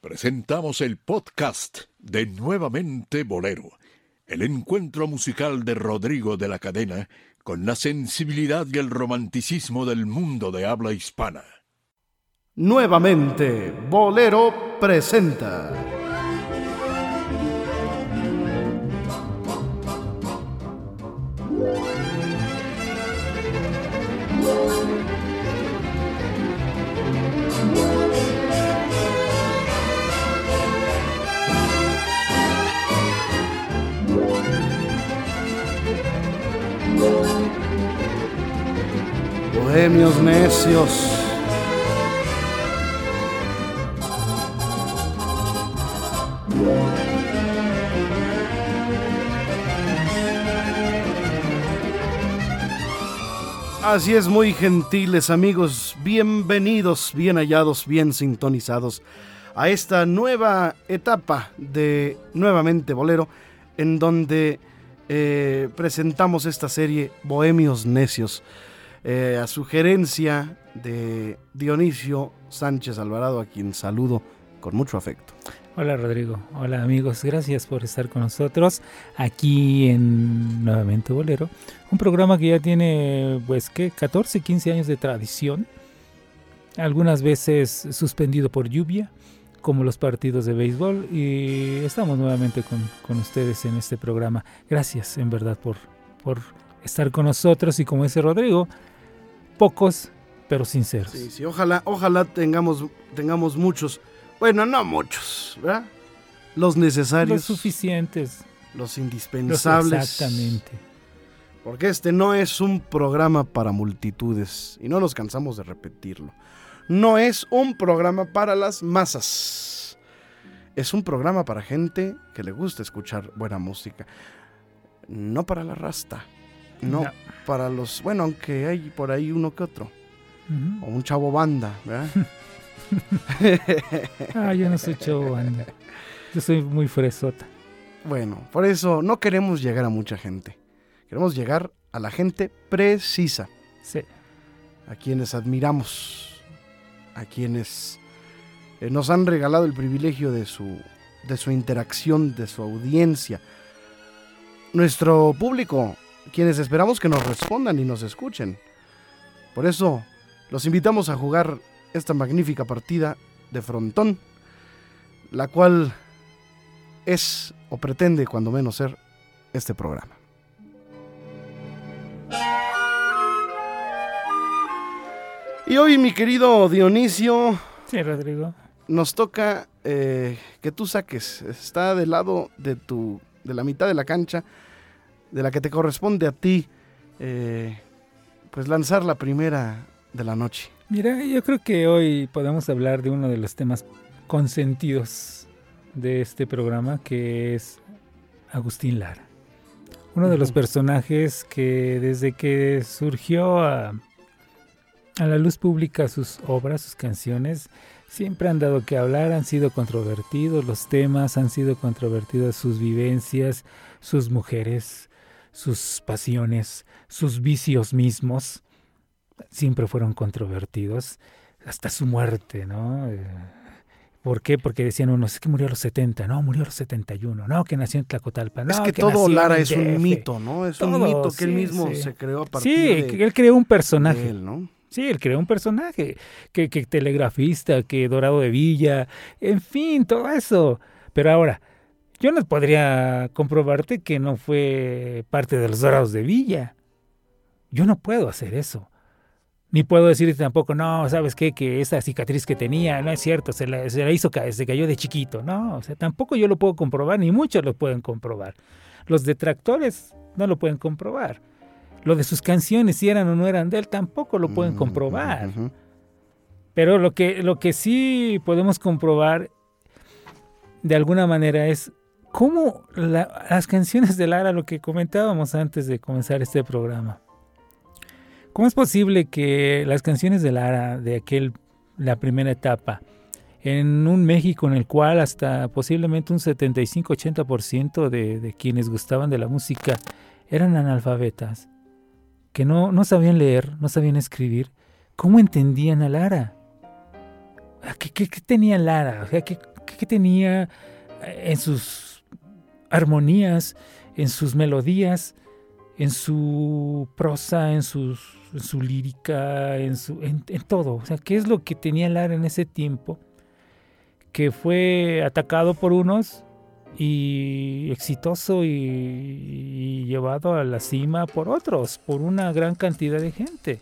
Presentamos el podcast de Nuevamente Bolero, el encuentro musical de Rodrigo de la Cadena con la sensibilidad y el romanticismo del mundo de habla hispana. Nuevamente Bolero presenta... Bohemios Necios. Así es, muy gentiles amigos, bienvenidos, bien hallados, bien sintonizados a esta nueva etapa de Nuevamente Bolero, en donde presentamos esta serie Bohemios Necios. A sugerencia de Dionisio Sánchez Alvarado, a quien saludo con mucho afecto. Hola Rodrigo, hola amigos, gracias por estar con nosotros aquí en Nuevamente Bolero, un programa que ya tiene pues que 14, 15 años de tradición, algunas veces suspendido por lluvia, como los partidos de béisbol, y estamos nuevamente con ustedes en este programa. Gracias en verdad por estar con nosotros, y como dice Rodrigo, pocos pero sinceros. Sí, ojalá tengamos muchos. Bueno, no muchos, ¿verdad? Los necesarios, los suficientes, los indispensables. Exactamente. Porque este no es un programa para multitudes, y no nos cansamos de repetirlo. No es un programa para las masas. Es un programa para gente que le gusta escuchar buena música. No para la rasta. No, para los... Bueno, aunque hay por ahí uno que otro. Uh-huh. O un chavo banda, ¿verdad? Yo no soy chavo banda. Yo soy muy fresota. Bueno, por eso no queremos llegar a mucha gente. Queremos llegar a la gente precisa. Sí. A quienes admiramos. A quienes nos han regalado el privilegio de su interacción, de su audiencia. Nuestro público... quienes esperamos que nos respondan y nos escuchen. Por eso, los invitamos a jugar esta magnífica partida de frontón, la cual es, o pretende cuando menos ser, este programa. Y hoy, mi querido Dionisio... Sí, Rodrigo. Nos toca que tú saques. Está del lado de la mitad de la cancha, de la que te corresponde a ti, pues lanzar la primera de la noche. Mira, yo creo que hoy podemos hablar de uno de los temas consentidos de este programa, que es Agustín Lara. Uno de los personajes que desde que surgió a la luz pública sus obras, sus canciones, siempre han dado que hablar, han sido controvertidos los temas, han sido controvertidas sus vivencias, sus mujeres... sus pasiones, sus vicios mismos, siempre fueron controvertidos, hasta su muerte, ¿no? ¿Por qué? Porque decían unos, es que murió a los 70, no, murió a los 71, no, que nació en Tlacotalpa, no, es que todo Lara es un mito, ¿no? Es todo, un mito que él mismo se creó a partir de... Sí, él creó un personaje, él, ¿no? Sí, él creó un personaje, que telegrafista, que Dorado de Villa, en fin, todo eso, pero ahora... Yo no podría comprobarte que no fue parte de los Dorados de Villa. Yo no puedo hacer eso. Ni puedo decirte tampoco, no, ¿sabes qué? Que esa cicatriz que tenía, no es cierto, se la hizo caer, se cayó de chiquito. No, o sea, tampoco yo lo puedo comprobar, ni muchos lo pueden comprobar. Los detractores no lo pueden comprobar. Lo de sus canciones, si eran o no eran de él, tampoco lo pueden comprobar. Uh-huh. Pero lo que sí podemos comprobar, de alguna manera, es... ¿Cómo las canciones de Lara, lo que comentábamos antes de comenzar este programa? ¿Cómo es posible que las canciones de Lara, de la primera etapa, en un México en el cual hasta posiblemente un 75-80% de quienes gustaban de la música eran analfabetas, que no sabían leer, no sabían escribir, ¿cómo entendían a Lara? ¿Qué tenía Lara? O sea, ¿qué que tenía en sus armonías, en sus melodías, en su prosa, en su lírica, en todo. O sea, ¿qué es lo que tenía Lara en ese tiempo? Que fue atacado por unos y exitoso y llevado a la cima por otros, por una gran cantidad de gente.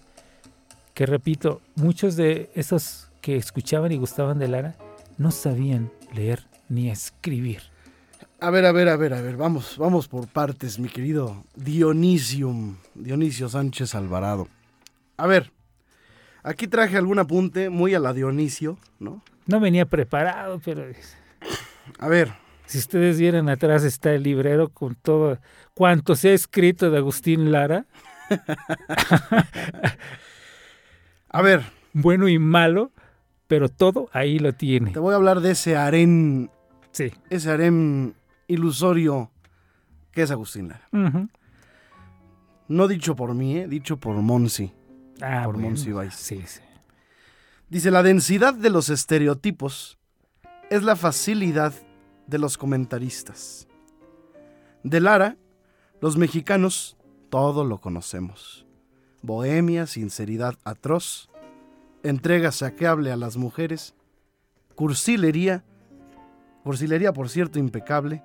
Que repito, muchos de esos que escuchaban y gustaban de Lara no sabían leer ni escribir. A ver, vamos por partes, mi querido Dionisio Sánchez Alvarado. A ver, aquí traje algún apunte muy a la Dionisio, ¿no? No venía preparado, pero... A ver. Si ustedes vieran atrás está el librero con todo cuanto se ha escrito de Agustín Lara. A ver. Bueno y malo, pero todo ahí lo tiene. Te voy a hablar de ese harén. Sí. Ese harén ilusorio que es Agustín Lara. Uh-huh. No dicho por mí, dicho por Monsi. Ah, por bueno. Monsiváis. Sí, sí. Dice, la densidad de los estereotipos es la facilidad de los comentaristas. De Lara, los mexicanos todo lo conocemos. Bohemia, sinceridad atroz, entrega saqueable a las mujeres, cursilería por cierto impecable,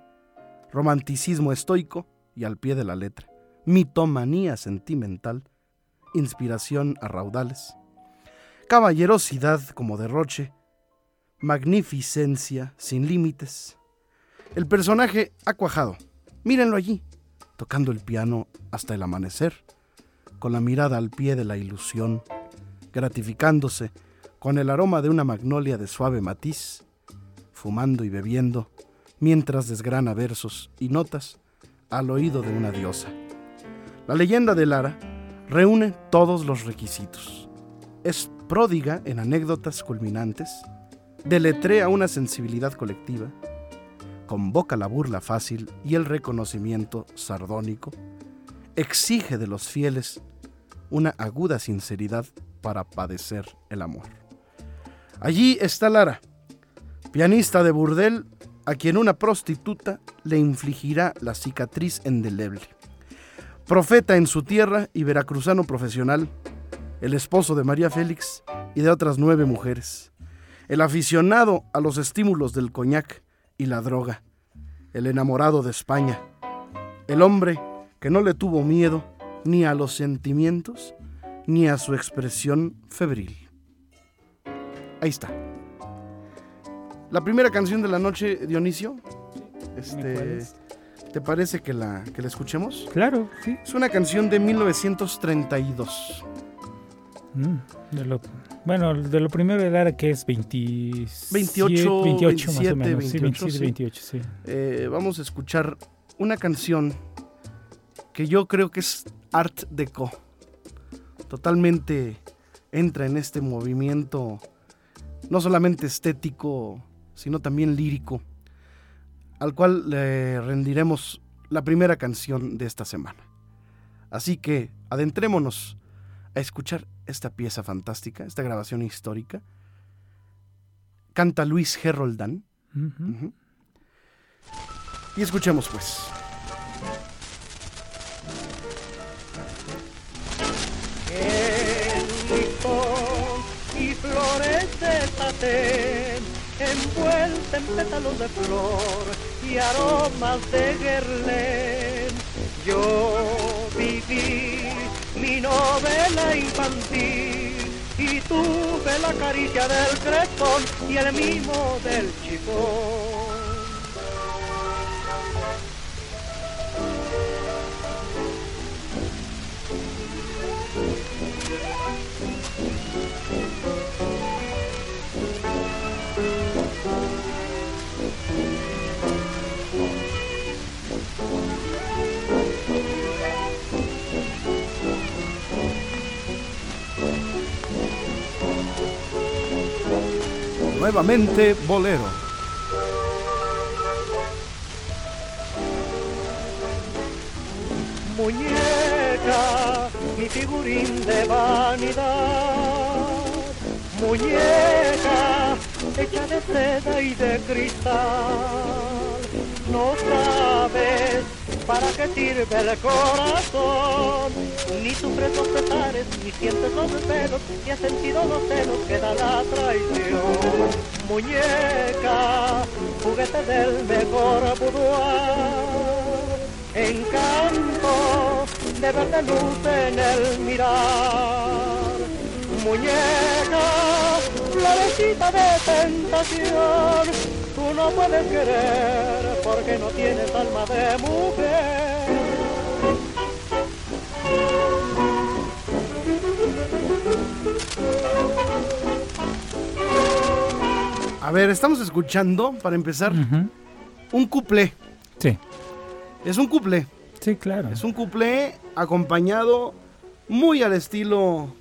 romanticismo estoico y al pie de la letra, mitomanía sentimental, inspiración a raudales, caballerosidad como derroche, magnificencia sin límites. El personaje ha cuajado, mírenlo allí, tocando el piano hasta el amanecer, con la mirada al pie de la ilusión, gratificándose con el aroma de una magnolia de suave matiz, fumando y bebiendo, mientras desgrana versos y notas al oído de una diosa. La leyenda de Lara reúne todos los requisitos. Es pródiga en anécdotas culminantes, deletrea una sensibilidad colectiva, convoca la burla fácil y el reconocimiento sardónico, exige de los fieles una aguda sinceridad para padecer el amor. Allí está Lara, pianista de burdel a quien una prostituta le infligirá la cicatriz indeleble. Profeta en su tierra y veracruzano profesional, el esposo de María Félix y de otras 9 mujeres. El aficionado a los estímulos del coñac y la droga. El enamorado de España. El hombre que no le tuvo miedo ni a los sentimientos ni a su expresión febril. Ahí está. La primera canción de la noche, Dionisio. ¿Te parece que la escuchemos? Claro, sí. Es una canción de 1932. De lo primero de Lara, que es 28 más o menos. 28, sí. Vamos a escuchar una canción que yo creo que es Art Deco. Totalmente entra en este movimiento, no solamente estético, sino también lírico, al cual le rendiremos la primera canción de esta semana. Así que adentrémonos a escuchar esta pieza fantástica, esta grabación histórica. Canta Luis G. Roldán. Uh-huh. Uh-huh. Y escuchemos pues. El licor y flores de satén, envuelta en pétalos de flor y aromas de Guerlain. Yo viví mi novela infantil y tuve la caricia del crespón y el mimo del chifón. Nuevamente Bolero. Muñeca, mi figurín de vanidad. Muñeca, hecha de seda y de cristal. No sabes para qué sirve el corazón, ni sufres los pesares, ni sientes los desvelos, ni has sentido los celos que da la traición. Muñeca, juguete del mejor boudoir, encanto de verte luz en el mirar. Muñeca, florecita de tentación, tú no puedes querer porque no tienes alma de mujer. A ver, estamos escuchando, para empezar, un cuplé. Sí. Es un cuplé. Sí, claro. Es un cuplé acompañado muy al estilo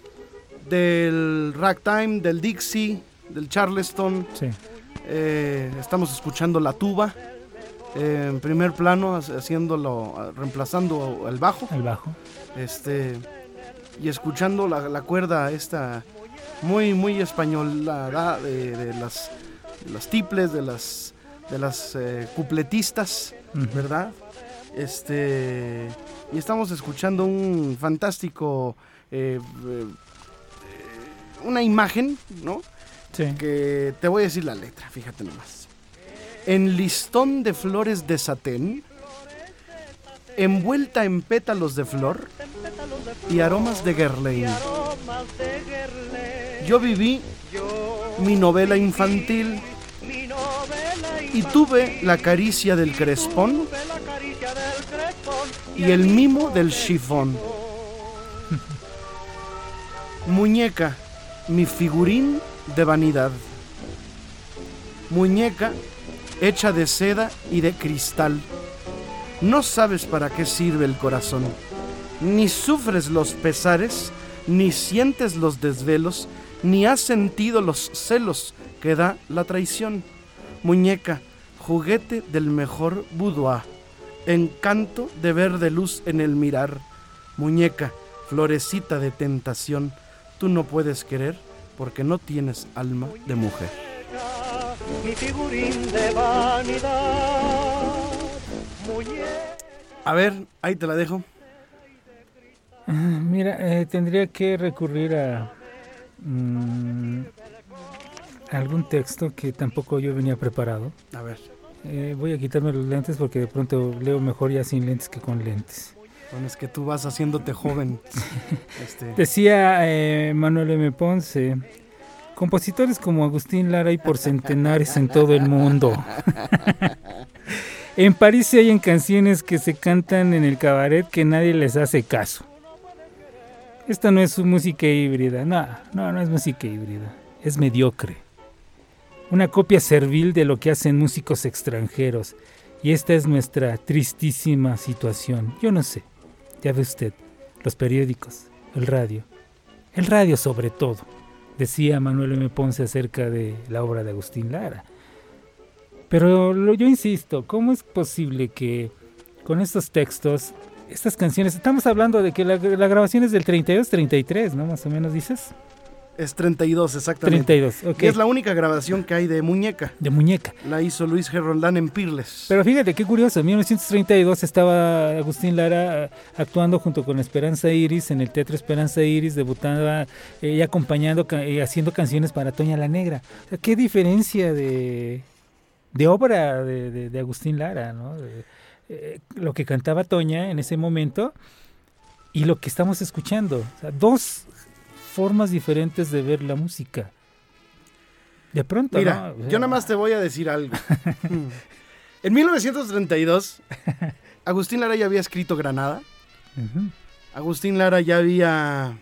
del ragtime, del Dixie, del Charleston. Sí. Estamos escuchando la tuba en primer plano, haciéndolo, reemplazando el bajo. El bajo. Y escuchando la cuerda esta muy, muy española de las tiples, de las cupletistas, ¿verdad? Y estamos escuchando un fantástico... una imagen, ¿no? Sí. Que te voy a decir la letra, fíjate nomás. En listón de flores de satén, envuelta en pétalos de flor y aromas de Guerlain, yo viví mi novela infantil y tuve la caricia del crespón y el mimo del chifón. Muñeca, mi figurín de vanidad. Muñeca hecha de seda y de cristal. No sabes para qué sirve el corazón, ni sufres los pesares, ni sientes los desvelos, ni has sentido los celos que da la traición. Muñeca, juguete del mejor boudoir, encanto de verde luz en el mirar. Muñeca, florecita de tentación, tú no puedes querer porque no tienes alma de mujer. A ver, ahí te la dejo. Mira, tendría que recurrir a algún texto que tampoco yo venía preparado. A ver. Voy a quitarme los lentes porque de pronto leo mejor ya sin lentes que con lentes. Bueno, es que tú vas haciéndote joven. Decía Manuel M. Ponce, compositores como Agustín Lara hay por centenares en todo el mundo. En París se hallan canciones que se cantan en el cabaret que nadie les hace caso. Esta no es música híbrida, no es música híbrida, es mediocre. Una copia servil de lo que hacen músicos extranjeros. Y esta es nuestra tristísima situación. Yo no sé. Ya ve usted, los periódicos, el radio. El radio sobre todo, decía Manuel M. Ponce acerca de la obra de Agustín Lara. Pero yo insisto, ¿cómo es posible que con estos textos, estas canciones... Estamos hablando de que la grabación es del 32-33, ¿no? Más o menos, dices. Es 32, exactamente. 32, ok. Es la única grabación que hay de Muñeca. De Muñeca. La hizo Luis G. Roldán en Pirles. Pero fíjate, qué curioso, en 1932 estaba Agustín Lara actuando junto con Esperanza Iris en el Teatro Esperanza Iris, debutaba y acompañando, haciendo canciones para Toña la Negra. O sea, qué diferencia de obra de Agustín Lara, ¿no? Lo que cantaba Toña en ese momento y lo que estamos escuchando. O sea, dos formas diferentes de ver la música. De pronto, mira, ¿no? Yo nada más te voy a decir algo. En 1932, Agustín Lara ya había escrito Granada. Uh-huh. Agustín Lara ya había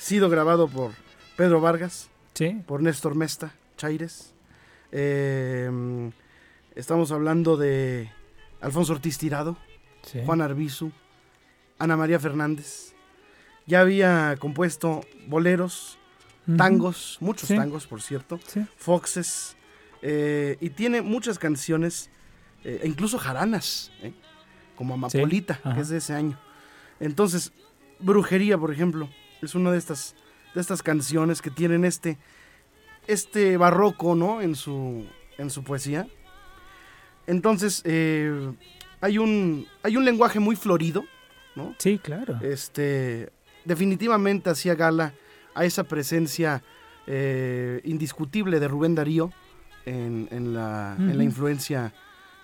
sido grabado por Pedro Vargas, ¿sí? Por Néstor Mesta Chaires. Estamos hablando de Alfonso Ortiz Tirado, ¿sí? Juan Arbizu, Ana María Fernández. Ya había compuesto boleros, tangos, muchos tangos, por cierto, foxes, y tiene muchas canciones, incluso jaranas, como Amapolita, que es de ese año. Entonces, Brujería, por ejemplo, es una de estas canciones que tienen este barroco, ¿no?, en su poesía. Entonces, hay un lenguaje muy florido, ¿no? Sí, claro. Definitivamente hacía gala a esa presencia indiscutible de Rubén Darío en la influencia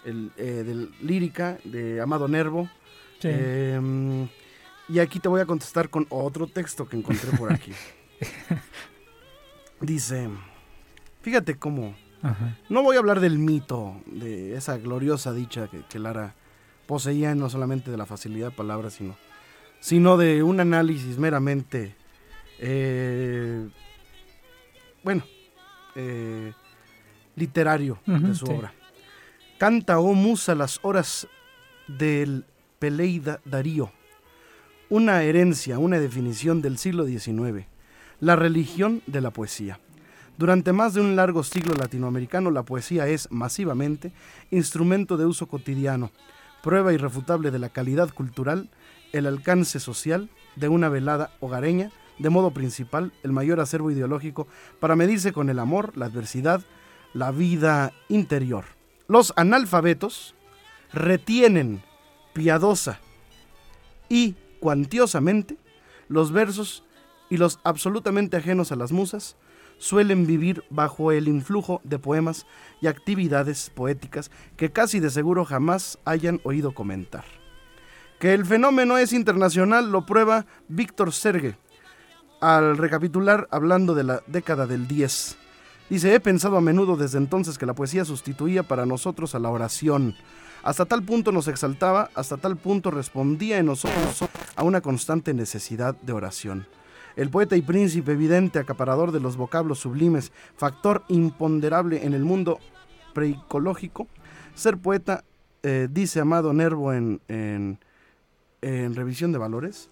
del lírica de Amado Nervo. Sí. Y aquí te voy a contestar con otro texto que encontré por aquí. Dice, fíjate cómo... Ajá. No voy a hablar del mito, de esa gloriosa dicha que Lara poseía, no solamente de la facilidad de palabras, sino de un análisis meramente... literario de su obra. Canta, oh musa, las horas del Peleida Darío. Una herencia, una definición del siglo XIX. La religión de la poesía. Durante más de un largo siglo latinoamericano, la poesía es, masivamente, instrumento de uso cotidiano, prueba irrefutable de la calidad cultural, el alcance social de una velada hogareña, de modo principal, el mayor acervo ideológico para medirse con el amor, la adversidad, la vida interior. Los analfabetos retienen piadosa y cuantiosamente los versos y los absolutamente ajenos a las musas suelen vivir bajo el influjo de poemas y actividades poéticas que casi de seguro jamás hayan oído comentar. Que el fenómeno es internacional lo prueba Víctor Serge, al recapitular, hablando de la década del 10, dice: he pensado a menudo desde entonces que la poesía sustituía para nosotros a la oración. Hasta tal punto nos exaltaba, hasta tal punto respondía en nosotros a una constante necesidad de oración. El poeta y príncipe evidente, acaparador de los vocablos sublimes, factor imponderable en el mundo preicológico. Ser poeta, dice Amado Nervo en Revisión de Valores,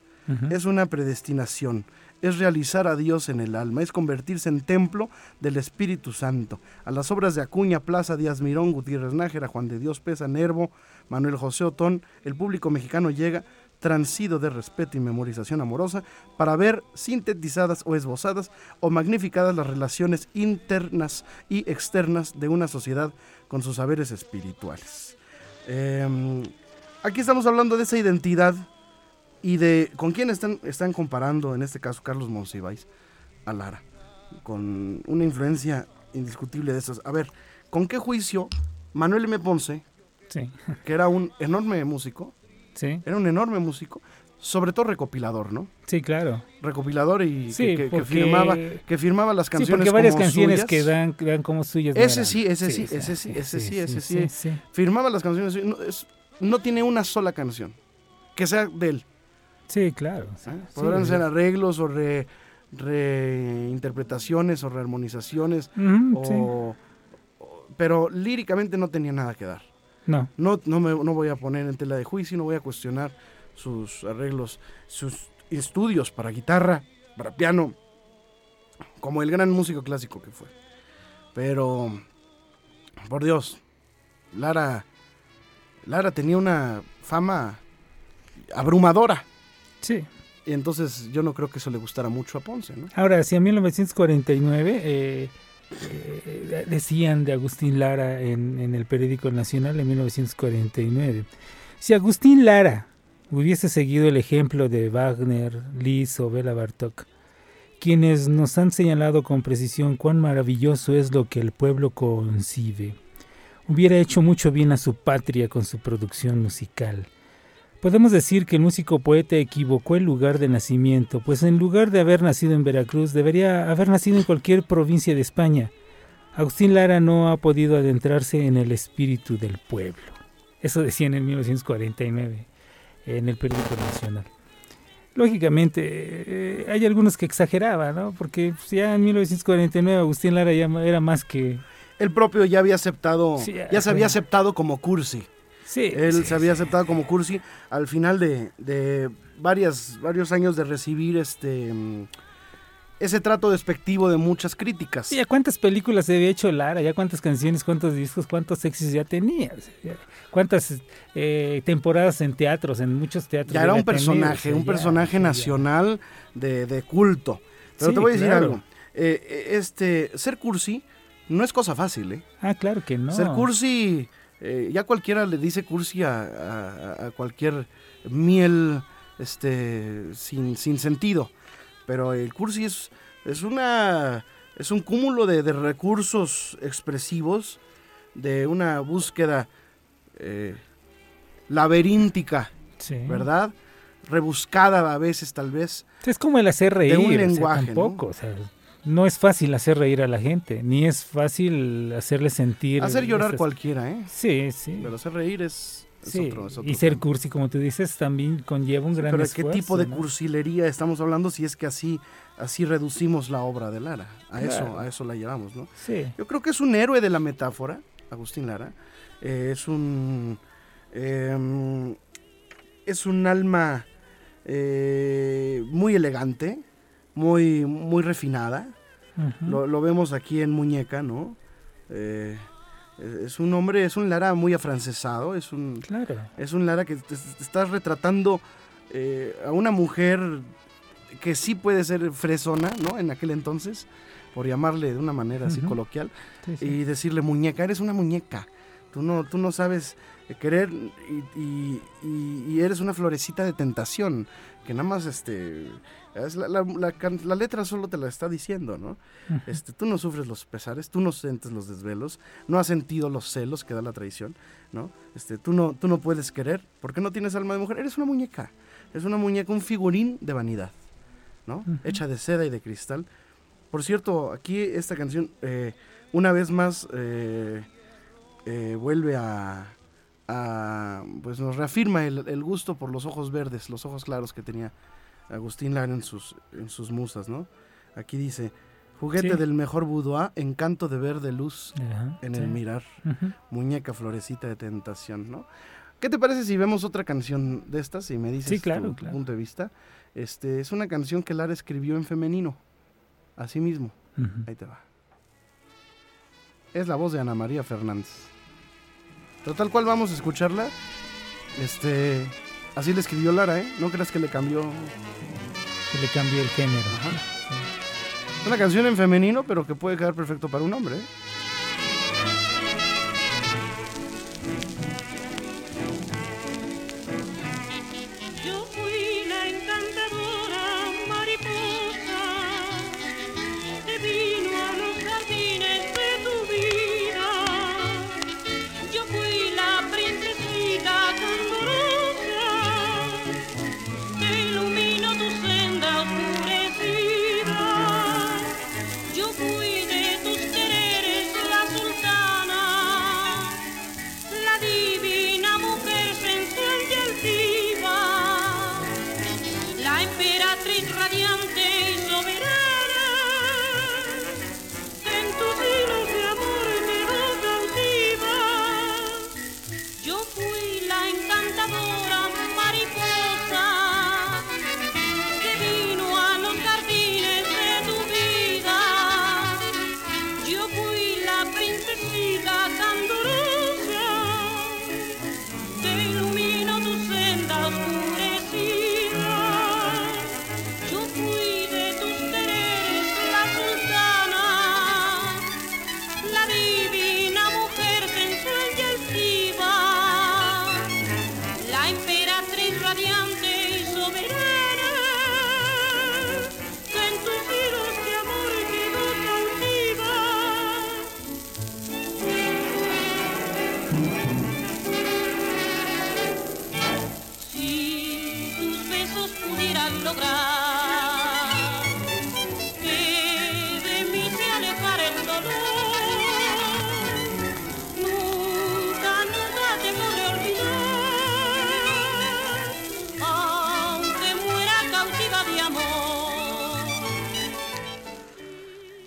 es una predestinación. Es realizar a Dios en el alma, es convertirse en templo del Espíritu Santo. A las obras de Acuña, Plaza, Díaz Mirón, Gutiérrez Nájera, Juan de Dios Pesa, Nervo, Manuel José Otón, el público mexicano llega transido de respeto y memorización amorosa para ver sintetizadas o esbozadas o magnificadas las relaciones internas y externas de una sociedad con sus saberes espirituales. Aquí estamos hablando de esa identidad. Y de con quién están comparando, en este caso Carlos Monsiváis, a Lara, con una influencia indiscutible de esas. A ver, ¿con qué juicio Manuel M. Ponce, sí, que era un enorme músico, sí, sobre todo recopilador, ¿no? Sí, claro. Recopilador y sí, que firmaba las canciones, sí, porque varias como canciones suyas, que dan como suyas. Ese sí. Firmaba las canciones suyas. No tiene una sola canción que sea de él. Sí, claro. Sí, podrán ser arreglos o reinterpretaciones o rearmonizaciones, pero líricamente no tenía nada que dar. No voy a poner en tela de juicio, no voy a cuestionar sus arreglos, sus estudios para guitarra, para piano, como el gran músico clásico que fue. Pero, por Dios, Lara tenía una fama abrumadora. Sí. Y entonces yo no creo que eso le gustara mucho a Ponce, ¿no? Ahora, si en 1949 decían de Agustín Lara en el periódico Nacional en 1949, si Agustín Lara hubiese seguido el ejemplo de Wagner, Liszt o Bela Bartók, quienes nos han señalado con precisión cuán maravilloso es lo que el pueblo concibe, hubiera hecho mucho bien a su patria con su producción musical. Podemos decir que el músico poeta equivocó el lugar de nacimiento, pues en lugar de haber nacido en Veracruz, debería haber nacido en cualquier provincia de España. Agustín Lara no ha podido adentrarse en el espíritu del pueblo. Eso decían en 1949, en el periódico Nacional. Lógicamente, hay algunos que exageraban, ¿no? Porque ya en 1949 Agustín Lara ya era más que... El propio ya había aceptado, sí, ya se había aceptado como cursi. Sí, Él se había aceptado como cursi al final de varios años de recibir ese trato despectivo de muchas críticas. ¿Y a cuántas películas se había hecho Lara? ¿Ya cuántas canciones, cuántos discos, cuántos éxitos ya tenía? ¿Cuántas temporadas en teatros, en muchos teatros? Ya era un personaje nacional de culto. Pero sí, te voy a decir algo. ser cursi no es cosa fácil, ¿eh? Ah, claro que no. Ser cursi, ya cualquiera le dice cursi a cualquier miel sin sentido, pero el cursi es un cúmulo de recursos expresivos, de una búsqueda laberíntica, sí, ¿verdad? Rebuscada a veces, tal vez. Es como el hacer reír, de un lenguaje, tampoco, ¿no? O sea, no es fácil hacer reír a la gente, ni es fácil hacerle sentir... Hacer llorar cualquiera, ¿eh? Sí, sí. Pero hacer reír es otro. Y ser tema. Cursi, como tú dices, también conlleva un gran esfuerzo. Pero ¿qué tipo de cursilería estamos hablando si es que así reducimos la obra de Lara? A eso la llevamos, ¿no? Sí. Yo creo que es un héroe de la metáfora, Agustín Lara. Es un alma muy elegante, muy, muy refinada. Uh-huh. Lo vemos aquí en Muñeca, ¿no? Es un hombre, es un Lara muy afrancesado, es un Lara que te estás retratando a una mujer que sí puede ser fresona, ¿no? En aquel entonces, por llamarle de una manera así coloquial, sí, sí, y decirle muñeca, eres una muñeca, tú no sabes querer y eres una florecita de tentación, que nada más es la letra solo te la está diciendo, ¿no? Uh-huh. Tú no sufres los pesares, tú no sientes los desvelos, no has sentido los celos que da la traición, ¿no? Tú no puedes querer, porque no tienes alma de mujer, eres una muñeca, un figurín de vanidad, ¿no? Uh-huh. Hecha de seda y de cristal. Por cierto, aquí esta canción una vez más vuelve a pues nos reafirma el gusto por los ojos verdes, los ojos claros que tenía Agustín Lara en sus musas, ¿no? Aquí dice, juguete, sí, del mejor boudoir, encanto de verde luz, ajá, en, sí, el mirar, uh-huh, muñeca, florecita de tentación, ¿no? ¿Qué te parece si vemos otra canción de estas y me dices, sí, claro, tu punto de vista? Es una canción que Lara escribió en femenino, así mismo, uh-huh, ahí te va. Es la voz de Ana María Fernández. Tal cual vamos a escucharla. Así le escribió Lara, ¿eh? No creas que le cambió. Que le cambió el género. Ajá. Sí. Una canción en femenino, pero que puede quedar perfecto para un hombre, ¿eh?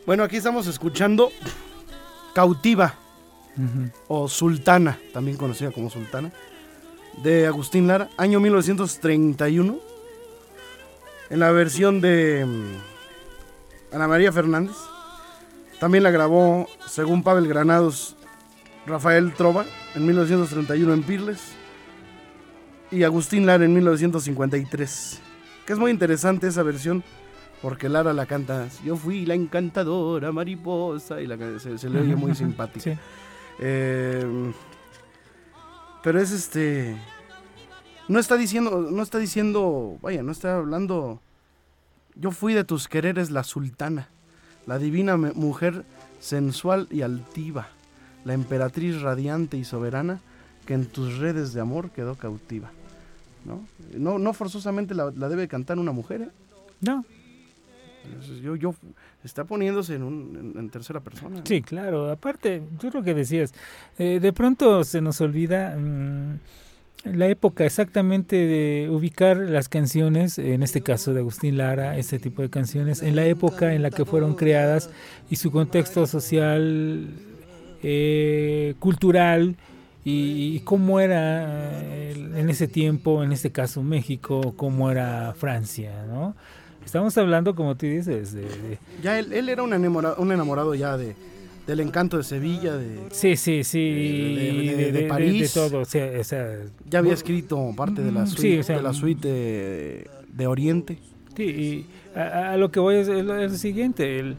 Bueno, aquí estamos escuchando Cautiva, uh-huh, o Sultana, también conocida como Sultana, de Agustín Lara, año 1931, en la versión de Ana María Fernández. También la grabó, según Pavel Granados, Rafael Trova en 1931 en Pirles y Agustín Lara en 1953, que es muy interesante esa versión porque Lara la canta, yo fui la encantadora mariposa, y la, se le oye muy simpática. Sí. Pero es no está diciendo, vaya, no está hablando, yo fui de tus quereres la sultana, la divina mujer sensual y altiva, la emperatriz radiante y soberana que en tus redes de amor quedó cautiva. No forzosamente la debe cantar una mujer, ¿eh? No. Yo está poniéndose en tercera persona, ¿no? Sí, claro, aparte, yo creo que decías, de pronto se nos olvida la época exactamente de ubicar las canciones, en este caso de Agustín Lara, este tipo de canciones, en la época en la que fueron creadas y su contexto social, cultural, y cómo era en ese tiempo, en este caso México, cómo era Francia, ¿no? Estamos hablando, como tú dices, de... Ya él era un enamorado ya del encanto de Sevilla, de... Sí. De París. De todo, o sea... Ya había escrito parte de la suite, sí, o sea, de la suite de Oriente. Sí, y a lo que voy es lo siguiente,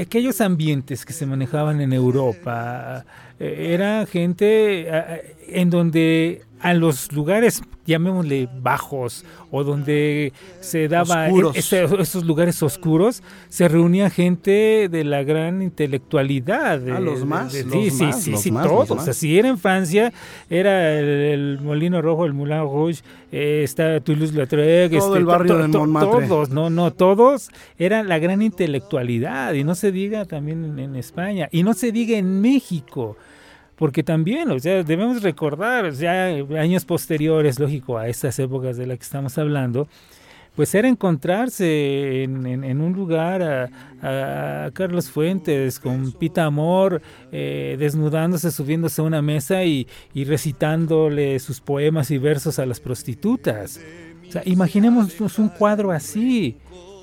aquellos ambientes que se manejaban en Europa, era gente en donde a los lugares, llamémosle bajos, o donde se daba esos lugares oscuros, se reunía gente de la gran intelectualidad. Los más, todos. O sea, si era en Francia, era el Molino Rojo, el Moulin Rouge, está Toulouse-Lautrec, todo el barrio de Montmartre. Todos eran la gran intelectualidad, y no se diga también en España, y no se diga en México. Porque también, o sea, debemos recordar, o sea, años posteriores, lógico, a estas épocas de las que estamos hablando, pues era encontrarse en un lugar a Carlos Fuentes con Pita Amor, desnudándose, subiéndose a una mesa y recitándole sus poemas y versos a las prostitutas. O sea, imaginémonos un cuadro así.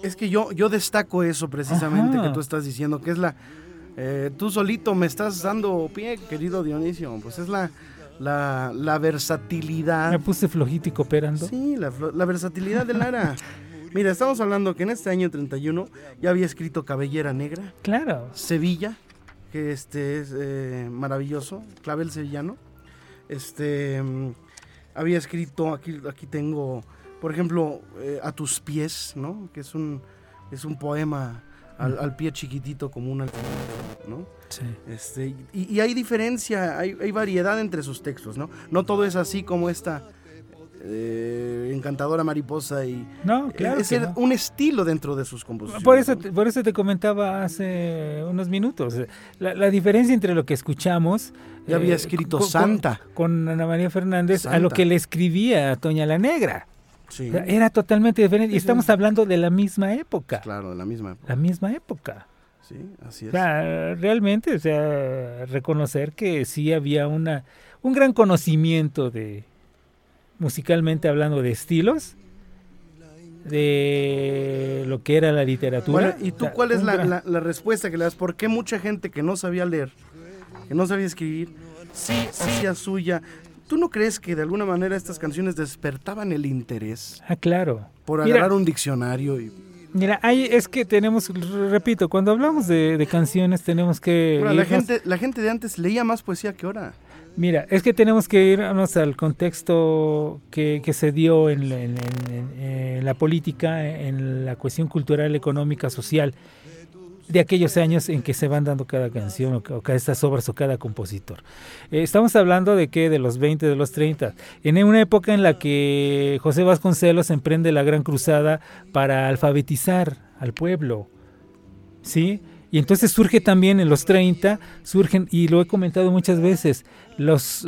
Es que yo destaco eso precisamente. Ajá. Que tú estás diciendo, que es la... tú solito me estás dando pie, querido Dionisio. Pues es la versatilidad. Me puse flojito y cooperando. Sí, la versatilidad de Lara. Mira, estamos hablando que en este año 31 ya había escrito Cabellera Negra. Claro. Sevilla, que es maravilloso, clavel sevillano. Había escrito, aquí tengo, por ejemplo, A tus pies, ¿no? Que es un poema al pie chiquitito como un alfiler, ¿no? Sí. Y hay diferencia, hay variedad entre sus textos, ¿no? No todo es así como esta encantadora mariposa y... No, claro es que no. Un estilo dentro de sus composiciones. Por eso te comentaba hace unos minutos, la diferencia entre lo que escuchamos... Ya había escrito Santa. Con Ana María Fernández, Santa, a lo que le escribía a Toña la Negra. Sí. Era totalmente diferente, y estamos hablando de la misma época. Claro, de la misma época. Sí, así es. O sea, realmente, o sea, reconocer que sí había un gran conocimiento de, musicalmente hablando, de estilos, de lo que era la literatura. Bueno, ¿y tú cuál es la respuesta que le das? ¿Por qué mucha gente que no sabía leer, que no sabía escribir, sí hacía suya? ¿Tú no crees que de alguna manera estas canciones despertaban el interés? Ah, claro. Por agarrar un diccionario y... Mira, ahí es que tenemos, repito, cuando hablamos de canciones tenemos que... Bueno, la gente de antes leía más poesía que ahora. Mira, es que tenemos que irnos al contexto que se dio en la política, en la cuestión cultural, económica, social, de aquellos años en que se van dando cada canción o cada estas obras o cada compositor. Estamos hablando de que de los 20, de los 30, en una época en la que José Vasconcelos emprende la gran cruzada para alfabetizar al pueblo, ¿sí? Y entonces surge también en los 30, surgen, y lo he comentado muchas veces, los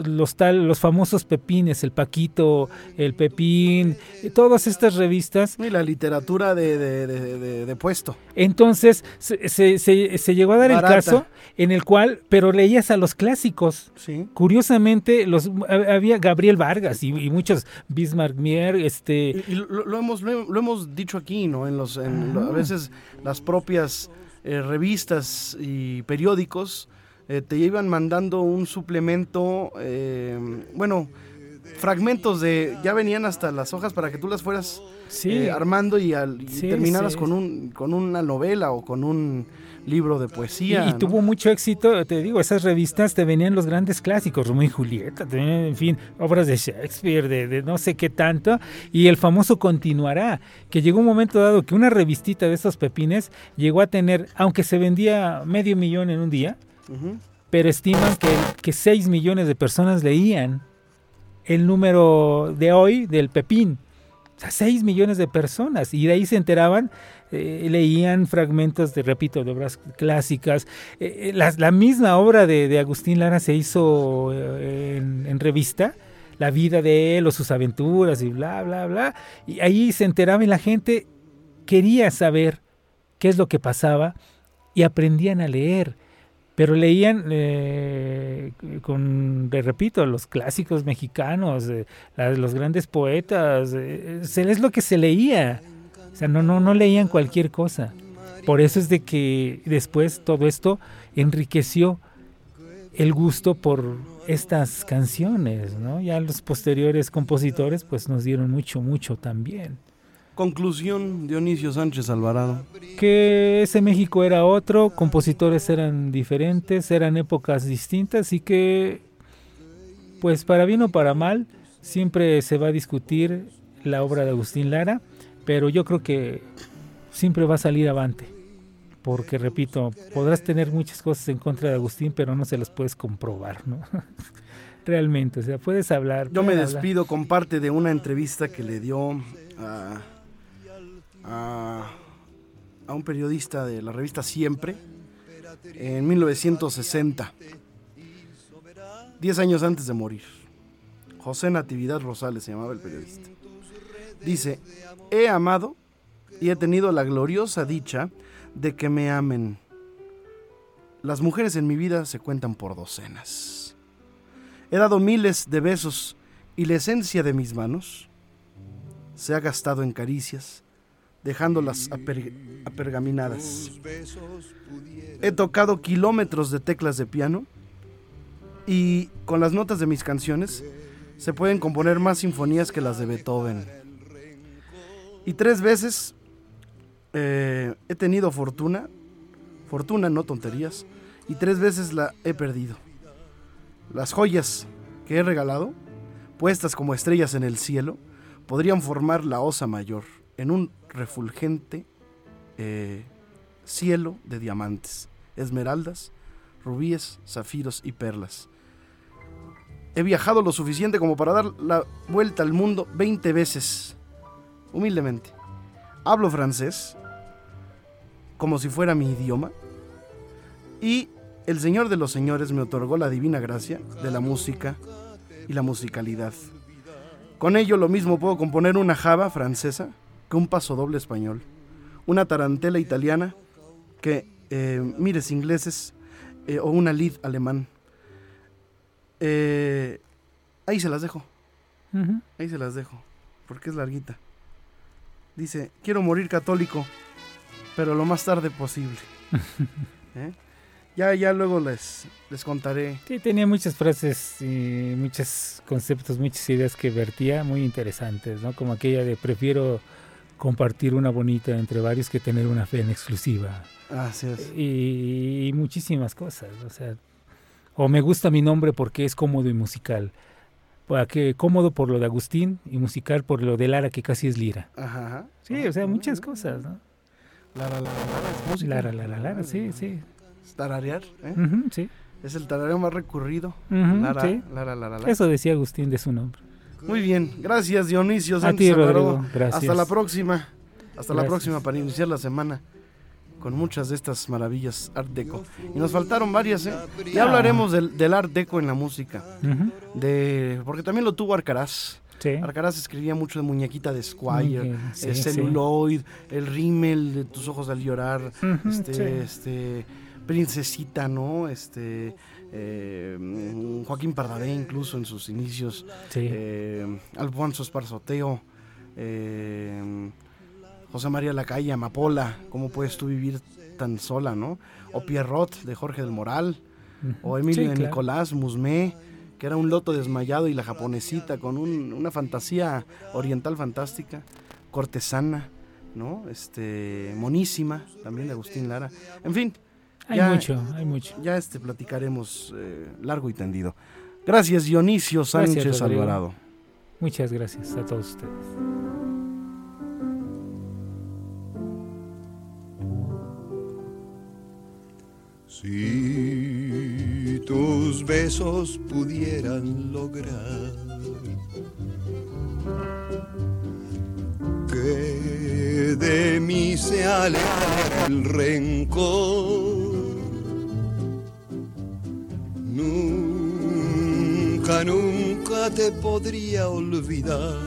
famosos pepines, el Paquito, el Pepín, todas estas revistas. Y la literatura de puesto. Entonces se llegó a dar barata. El caso en el cual, pero leías a los clásicos. Sí. Curiosamente, había Gabriel Vargas y muchos, Bismarck Mier. Y lo hemos dicho aquí, ¿no? A veces las propias... revistas y periódicos te iban mandando un suplemento, bueno, fragmentos de, ya venían hasta las hojas para que tú las fueras armando y terminaras con una novela o con un libro de poesía. Y ¿no? tuvo mucho éxito, te digo, esas revistas te venían los grandes clásicos, Romeo y Julieta, te venían, en fin, obras de Shakespeare, de no sé qué tanto, y el famoso Continuará, que llegó un momento dado que una revistita de estos pepines llegó a tener, aunque se vendía 500,000 en un día, pero estiman que 6 millones de personas leían el número de hoy del Pepín. O sea, 6 millones de personas, y de ahí se enteraban, leían fragmentos, de obras clásicas. La misma obra de Agustín Lara se hizo en revista, la vida de él o sus aventuras y bla, bla, bla. Y ahí se enteraba y la gente quería saber qué es lo que pasaba y aprendían a leer. Pero leían, los clásicos mexicanos, los grandes poetas, es lo que se leía. O sea, no leían cualquier cosa. Por eso es de que después todo esto enriqueció el gusto por estas canciones, ¿no? Ya los posteriores compositores pues nos dieron mucho, mucho también. Conclusión, Dionisio Sánchez Alvarado. Que ese México era otro, compositores eran diferentes, eran épocas distintas y que, pues para bien o para mal, siempre se va a discutir la obra de Agustín Lara, pero yo creo que siempre va a salir avante, porque repito, podrás tener muchas cosas en contra de Agustín, pero no se las puedes comprobar, ¿no? Realmente, o sea, puedes hablar. Yo me despido con parte de una entrevista que le dio a un periodista de la revista Siempre en 1960, 10 años antes de morir. José Natividad Rosales se llamaba el periodista. Dice: he amado y he tenido la gloriosa dicha de que me amen. Las mujeres en mi vida se cuentan por docenas. He dado miles de besos y la esencia de mis manos se ha gastado en caricias, dejándolas apergaminadas. He tocado kilómetros de teclas de piano y con las notas de mis canciones se pueden componer más sinfonías que las de Beethoven. Y 3 veces he tenido fortuna, no tonterías, y 3 veces la he perdido. Las joyas que he regalado, puestas como estrellas en el cielo, podrían formar la Osa Mayor en un refulgente cielo de diamantes, esmeraldas, rubíes, zafiros y perlas. He viajado lo suficiente como para dar la vuelta al mundo 20 veces, humildemente. Hablo francés, como si fuera mi idioma, y el Señor de los Señores me otorgó la divina gracia de la música y la musicalidad. Con ello lo mismo puedo componer una java francesa que un pasodoble español, una tarantela italiana que mires ingleses o una lied alemán. Ahí se las dejo, porque es larguita. Dice: quiero morir católico, pero lo más tarde posible. Ya luego les contaré. Sí, tenía muchas frases, y muchos conceptos, muchas ideas que vertía, muy interesantes, ¿no? Como aquella de: prefiero compartir una bonita entre varios que tener una fe en exclusiva. Así es. Y muchísimas cosas, o sea, o me gusta mi nombre porque es cómodo y musical. Cómodo por lo de Agustín y musical por lo de Lara, que casi es lira. Ajá. Sí, o sea, muchas cosas, ¿no? Lara es música. Lara, sí. Tararear, ¿eh? Sí. Es el tarareo más recurrido. Lara, sí. Lara. Eso decía Agustín de su nombre. Muy bien, gracias Dionisio Sánchez Alvarado. Hasta la próxima. La próxima para iniciar la semana con muchas de estas maravillas Art Deco. Y nos faltaron varias, ¿eh? Ya hablaremos del Art Deco en la música. Porque también lo tuvo Arcaraz. Sí. Arcaraz escribía mucho de Muñequita de Squire, Celluloid, el rímel de Tus ojos al llorar, Princesita, ¿no? Joaquín Pardavé, incluso en sus inicios, Alfonso Esparzoteo, José María Lacalle, Amapola, ¿cómo puedes tú vivir tan sola?, ¿no? O Pierrot de Jorge del Moral, o Emilio de Nicolás, Musmé, que era un loto desmayado y la japonesita con una fantasía oriental fantástica, cortesana, ¿no? Monísima, también de Agustín Lara. En fin. Hay mucho. Ya platicaremos largo y tendido. Gracias, Dionisio Sánchez Alvarado. Muchas gracias a todos ustedes. Si tus besos pudieran lograr que de mí se alejara el rencor, nunca te podría olvidar,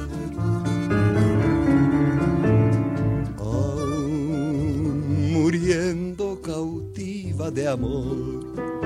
aún muriendo cautiva de amor.